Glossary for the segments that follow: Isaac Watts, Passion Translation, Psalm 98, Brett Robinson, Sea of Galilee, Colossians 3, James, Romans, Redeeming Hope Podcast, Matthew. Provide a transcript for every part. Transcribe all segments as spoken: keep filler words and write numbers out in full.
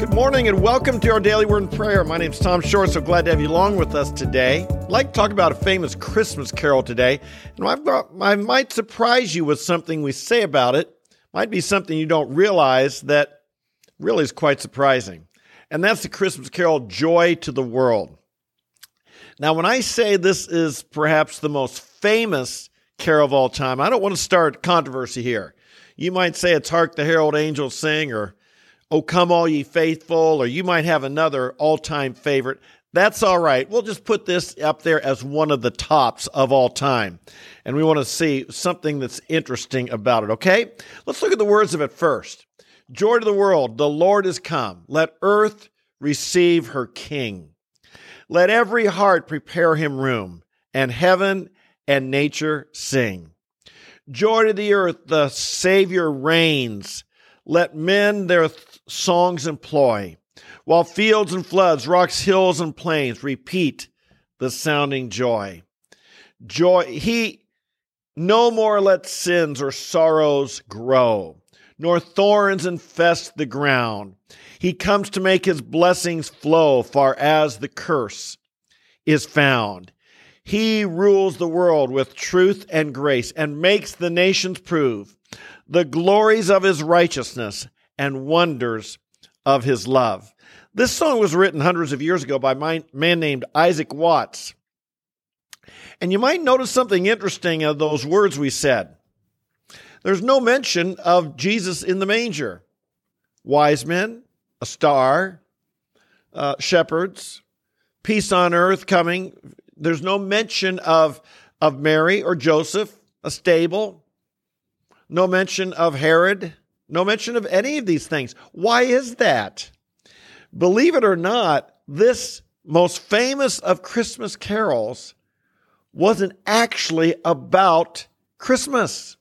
Good morning and welcome to our Daily Word and Prayer. My name's Tom Shore, so glad to have you along with us today. I'd like to talk about a famous Christmas carol today, and I've got, I might surprise you with something we say about it. Might be something you don't realize that really is quite surprising, and that's the Christmas carol, Joy to the World. Now, when I say this is perhaps the most famous carol of all time, I don't want to start controversy here. You might say it's Hark the Herald Angels Sing, or Oh, Come All Ye Faithful, or you might have another all-time favorite. That's all right. We'll just put this up there as one of the tops of all time. And we want to see something that's interesting about it, okay? Let's look at the words of it first. Joy to the world, the Lord is come. Let earth receive her King. Let every heart prepare him room, and heaven and nature sing. Joy to the earth, the Savior reigns. Let men their th- songs employ, while fields and floods, rocks, hills, and plains repeat the sounding joy. Joy, he no more let sins or sorrows grow, nor thorns infest the ground. He comes to make his blessings flow far as the curse is found. He rules the world with truth and grace and makes the nations prove the glories of his righteousness and wonders of his love. This song was written hundreds of years ago by a man named Isaac Watts. And you might notice something interesting of those words we said. There's no mention of Jesus in the manger. Wise men, a star, uh, shepherds, peace on earth coming. There's no mention of, of Mary or Joseph, a stable. No mention of Herod, no mention of any of these things. Why is that? Believe it or not, this most famous of Christmas carols wasn't actually about Christmas.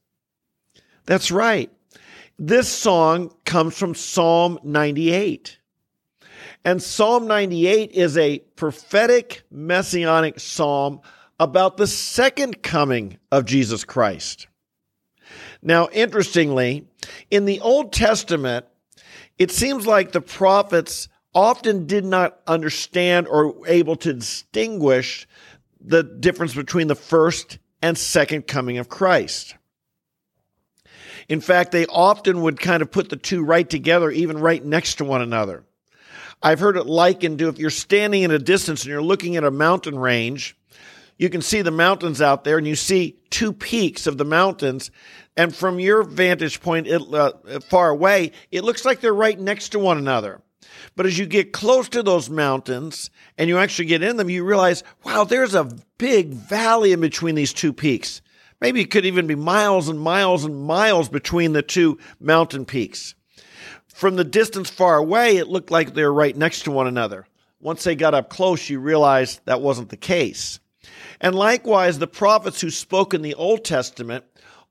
That's right. This song comes from Psalm ninety-eight. And Psalm ninety-eight is a prophetic messianic psalm about the second coming of Jesus Christ. Now, interestingly, in the Old Testament, it seems like the prophets often did not understand or were able to distinguish the difference between the first and second coming of Christ. In fact, they often would kind of put the two right together, even right next to one another. I've heard it likened to if you're standing at a distance and you're looking at a mountain range, you can see the mountains out there, and you see two peaks of the mountains, and from your vantage point it, uh, far away, it looks like they're right next to one another. But as you get close to those mountains, and you actually get in them, you realize, wow, there's a big valley in between these two peaks. Maybe it could even be miles and miles and miles between the two mountain peaks. From the distance far away, it looked like they're right next to one another. Once they got up close, you realized that wasn't the case. And likewise, the prophets who spoke in the Old Testament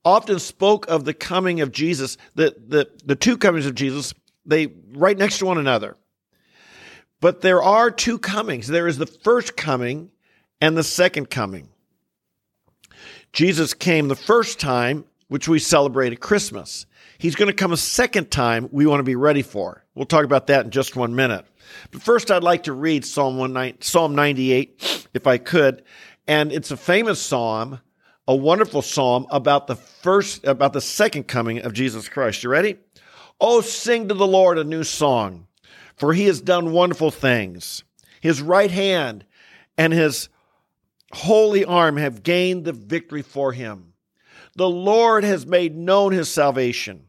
often spoke of the coming of Jesus, the, the, the two comings of Jesus, they right next to one another. But there are two comings. There is the first coming and the second coming. Jesus came the first time, which we celebrate at Christmas. He's going to come a second time we want to be ready for. We'll talk about that in just one minute. But first, I'd like to read Psalm ninety-eight, if I could. And it's a famous psalm, a wonderful psalm about the first, about the second coming of Jesus Christ. You ready? Oh, sing to the Lord a new song, for he has done wonderful things. His right hand and his holy arm have gained the victory for him. The Lord has made known his salvation.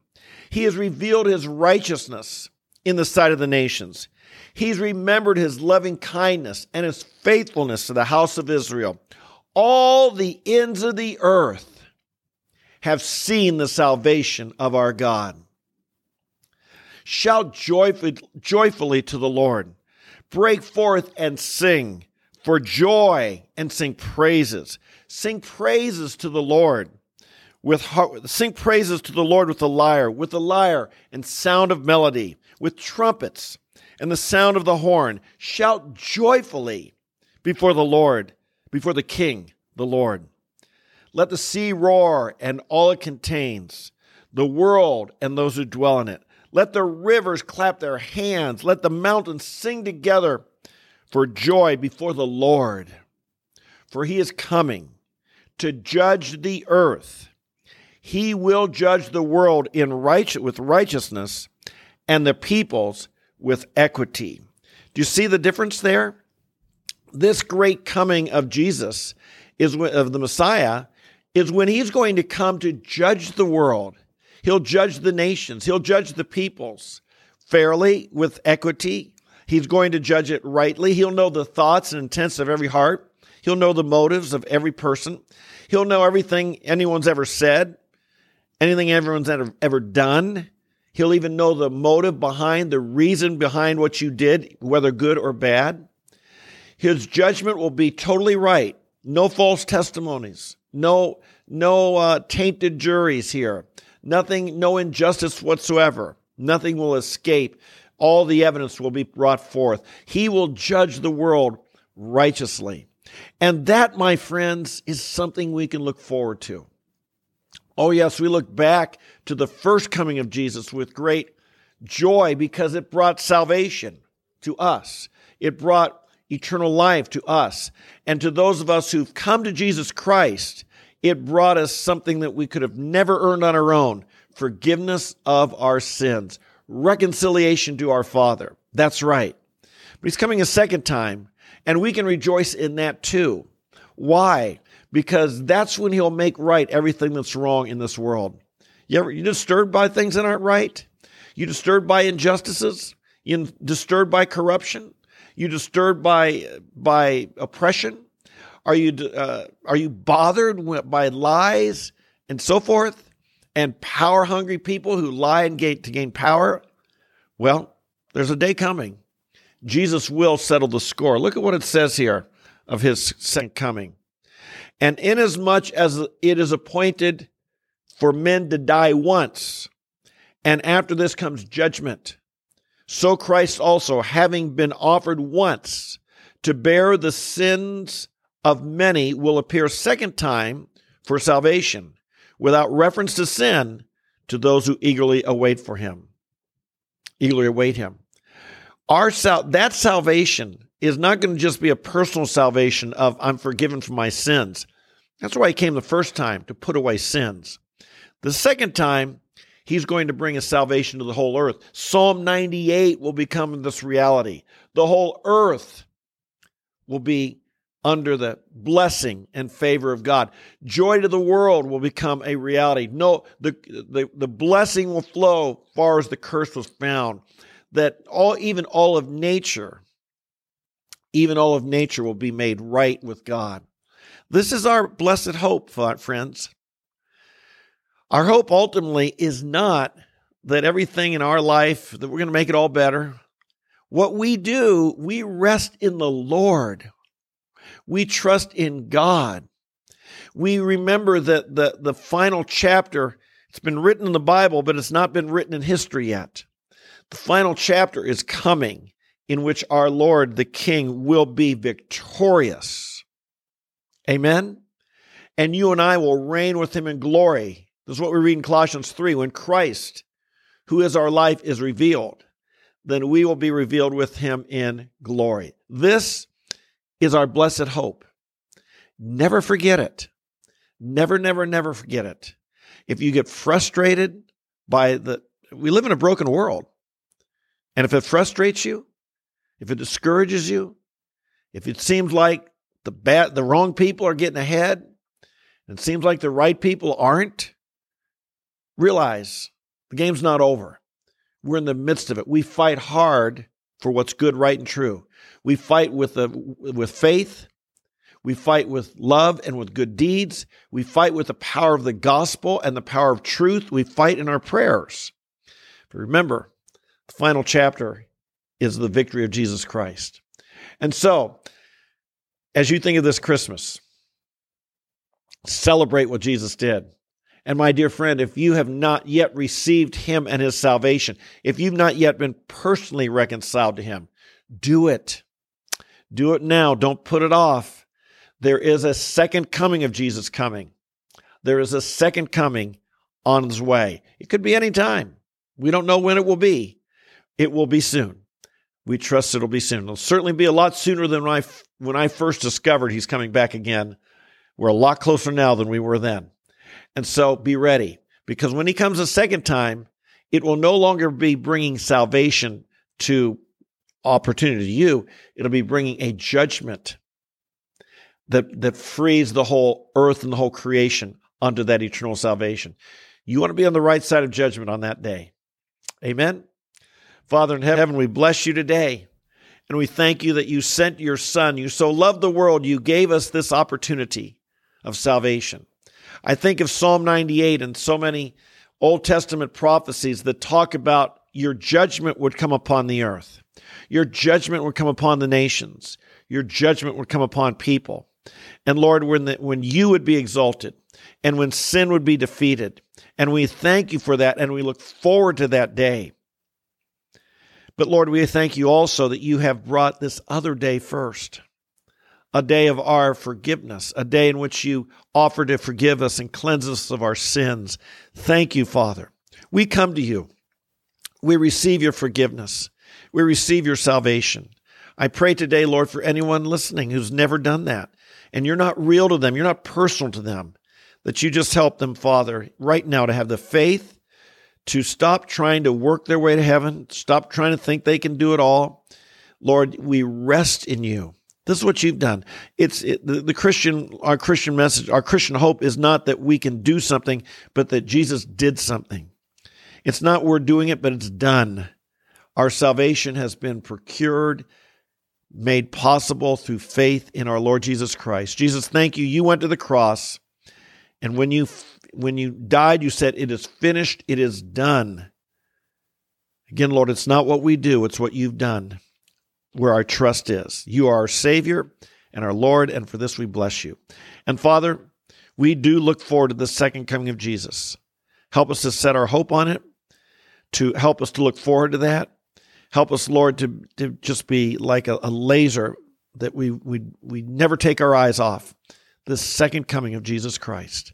He has revealed his righteousness in the sight of the nations. He's remembered his loving kindness and his faithfulness to the house of Israel. All the ends of the earth have seen the salvation of our God. Shout joyfully to the Lord. Break forth and sing for joy and sing praises. Sing praises to the Lord. With heart, sing praises to the Lord with the lyre, with the lyre and sound of melody, with trumpets and the sound of the horn. Shout joyfully before the Lord, before the King, the Lord. Let the sea roar and all it contains, the world and those who dwell in it. Let the rivers clap their hands. Let the mountains sing together for joy before the Lord. For he is coming to judge the earth. He will judge the world in right, with righteousness and the peoples with equity. Do you see the difference there? This great coming of Jesus, is of the Messiah, is when he's going to come to judge the world. He'll judge the nations. He'll judge the peoples fairly, with equity. He's going to judge it rightly. He'll know the thoughts and intents of every heart. He'll know the motives of every person. He'll know everything anyone's ever said, anything everyone's ever, ever done. He'll even know the motive behind, the reason behind what you did, whether good or bad. His judgment will be totally right. No false testimonies. No, no uh, tainted juries here. Nothing, no injustice whatsoever. Nothing will escape. All the evidence will be brought forth. He will judge the world righteously. And that, my friends, is something we can look forward to. Oh, yes, we look back to the first coming of Jesus with great joy because it brought salvation to us. It brought eternal life to us. And to those of us who've come to Jesus Christ, it brought us something that we could have never earned on our own, forgiveness of our sins, reconciliation to our Father. That's right. But he's coming a second time, and we can rejoice in that too. Why? Because that's when he'll make right everything that's wrong in this world. You ever, you're disturbed by things that aren't right? You're disturbed by injustices? You're disturbed by corruption? You're disturbed by by oppression? Are you uh, are you bothered by lies and so forth, and power-hungry people who lie and gain, to gain power? Well, there's a day coming. Jesus will settle the score. Look at what it says here of his second coming. And inasmuch as it is appointed for men to die once, and after this comes judgment, so Christ also, having been offered once to bear the sins of many, will appear a second time for salvation, without reference to sin, to those who eagerly await for him. Eagerly await him. Our sal- that salvation is not going to just be a personal salvation of I'm forgiven for my sins. That's why he came the first time, to put away sins. The second time, he's going to bring a salvation to the whole earth. Psalm ninety-eight will become this reality. The whole earth will be under the blessing and favor of God. Joy to the world will become a reality. No, the, the, the blessing will flow far as the curse was found. That all, even all of nature, even all of nature will be made right with God. This is our blessed hope, friends. Our hope ultimately is not that everything in our life, that we're going to make it all better. What we do, we rest in the Lord. We trust in God. We remember that the, the final chapter, it's been written in the Bible, but it's not been written in history yet. The final chapter is coming, in which our Lord, the King, will be victorious. Amen? And you and I will reign with him in glory. This is what we read in Colossians three. When Christ, who is our life, is revealed, then we will be revealed with him in glory. This is our blessed hope. Never forget it. Never, never, never forget it. If you get frustrated by the... We live in a broken world. And if it frustrates you, if it discourages you, if it seems like the bad, the wrong people are getting ahead, and it seems like the right people aren't, realize the game's not over. We're in the midst of it. We fight hard for what's good, right, and true. We fight with the, with faith. We fight with love and with good deeds. We fight with the power of the gospel and the power of truth. We fight in our prayers. But remember, the final chapter is the victory of Jesus Christ. And so, as you think of this Christmas, celebrate what Jesus did. And my dear friend, if you have not yet received him and his salvation, if you've not yet been personally reconciled to him, do it. Do it now. Don't put it off. There is a second coming of Jesus coming. There is a second coming on his way. It could be any time. We don't know when it will be. It will be soon. We trust it'll be soon. It'll certainly be a lot sooner than when I, when I first discovered he's coming back again. We're a lot closer now than we were then. And so be ready, because when he comes a second time, it will no longer be bringing salvation to opportunity to you. It'll be bringing a judgment that, that frees the whole earth and the whole creation unto that eternal salvation. You want to be on the right side of judgment on that day. Amen. Father in heaven, we bless you today, and we thank you that you sent your Son. You so loved the world, you gave us this opportunity of salvation. I think of Psalm ninety-eight and so many Old Testament prophecies that talk about your judgment would come upon the earth. Your judgment would come upon the nations. Your judgment would come upon people. And Lord, when, the, when you would be exalted and when sin would be defeated, and we thank you for that, and we look forward to that day. But Lord, we thank you also that you have brought this other day first, a day of our forgiveness, a day in which you offer to forgive us and cleanse us of our sins. Thank you, Father. We come to you. We receive your forgiveness. We receive your salvation. I pray today, Lord, for anyone listening who's never done that, and you're not real to them, you're not personal to them, that you just help them, Father, right now to have the faith to stop trying to work their way to heaven, stop trying to think they can do it all. Lord, we rest in you. This is what you've done. It's it, the, the Christian, our Christian message, our Christian hope is not that we can do something, but that Jesus did something. It's not we're doing it, but it's done. Our salvation has been procured, made possible through faith in our Lord Jesus Christ. Jesus, thank you. You went to the cross, and when you when you died, you said, "It is finished, it is done." Again, Lord, it's not what we do, it's what you've done, where our trust is. You are our Savior and our Lord, and for this we bless you. And Father, we do look forward to the second coming of Jesus. Help us to set our hope on it, to help us to look forward to that. Help us, Lord, to, to just be like a, a laser that we, we, we never take our eyes off, the second coming of Jesus Christ.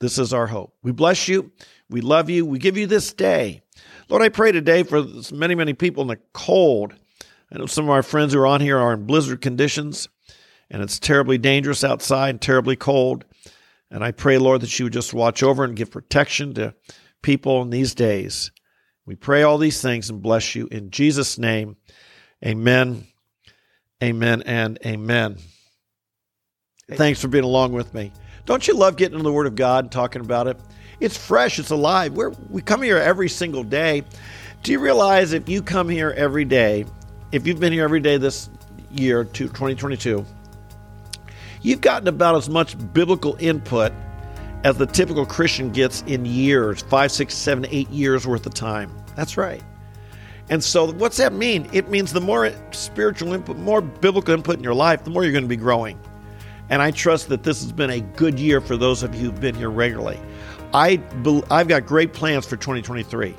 This is our hope. We bless you. We love you. We give you this day. Lord, I pray today for many, many people in the cold. I know some of our friends who are on here are in blizzard conditions, and it's terribly dangerous outside and terribly cold. And I pray, Lord, that you would just watch over and give protection to people in these days. We pray all these things and bless you in Jesus' name. Amen, amen, and amen. Thanks for being along with me. Don't you love getting into the Word of God and talking about it? It's fresh. It's alive. We're, we come here every single day. Do you realize if you come here every day, if you've been here every day this year, twenty twenty-two, you've gotten about as much biblical input as the typical Christian gets in years, five, six, seven, eight years worth of time. That's right. And so what's that mean? It means the more spiritual input, more biblical input in your life, the more you're going to be growing. And I trust that this has been a good year for those of you who've been here regularly. I, I've got great plans for twenty twenty-three.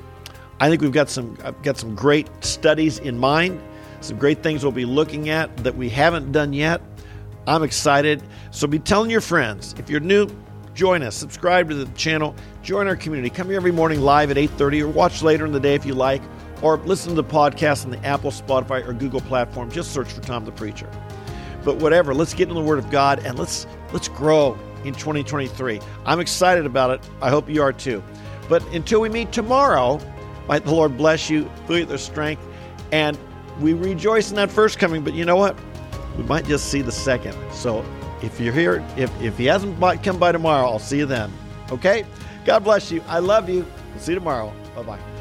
I think we've got some, I've got some great studies in mind, some great things we'll be looking at that we haven't done yet. I'm excited. So be telling your friends. If you're new, join us. Subscribe to the channel. Join our community. Come here every morning live at eight thirty, or watch later in the day if you like, or listen to the podcast on the Apple, Spotify, or Google platform. Just search for Tom the Preacher. But whatever, let's get into the Word of God, and let's let's grow in twenty twenty-three. I'm excited about it. I hope you are too. But until we meet tomorrow, might the Lord bless you, fill you with their strength, and we rejoice in that first coming. But you know what? We might just see the second. So if you're here, if, if he hasn't come by tomorrow, I'll see you then. Okay? God bless you. I love you. See you tomorrow. Bye-bye.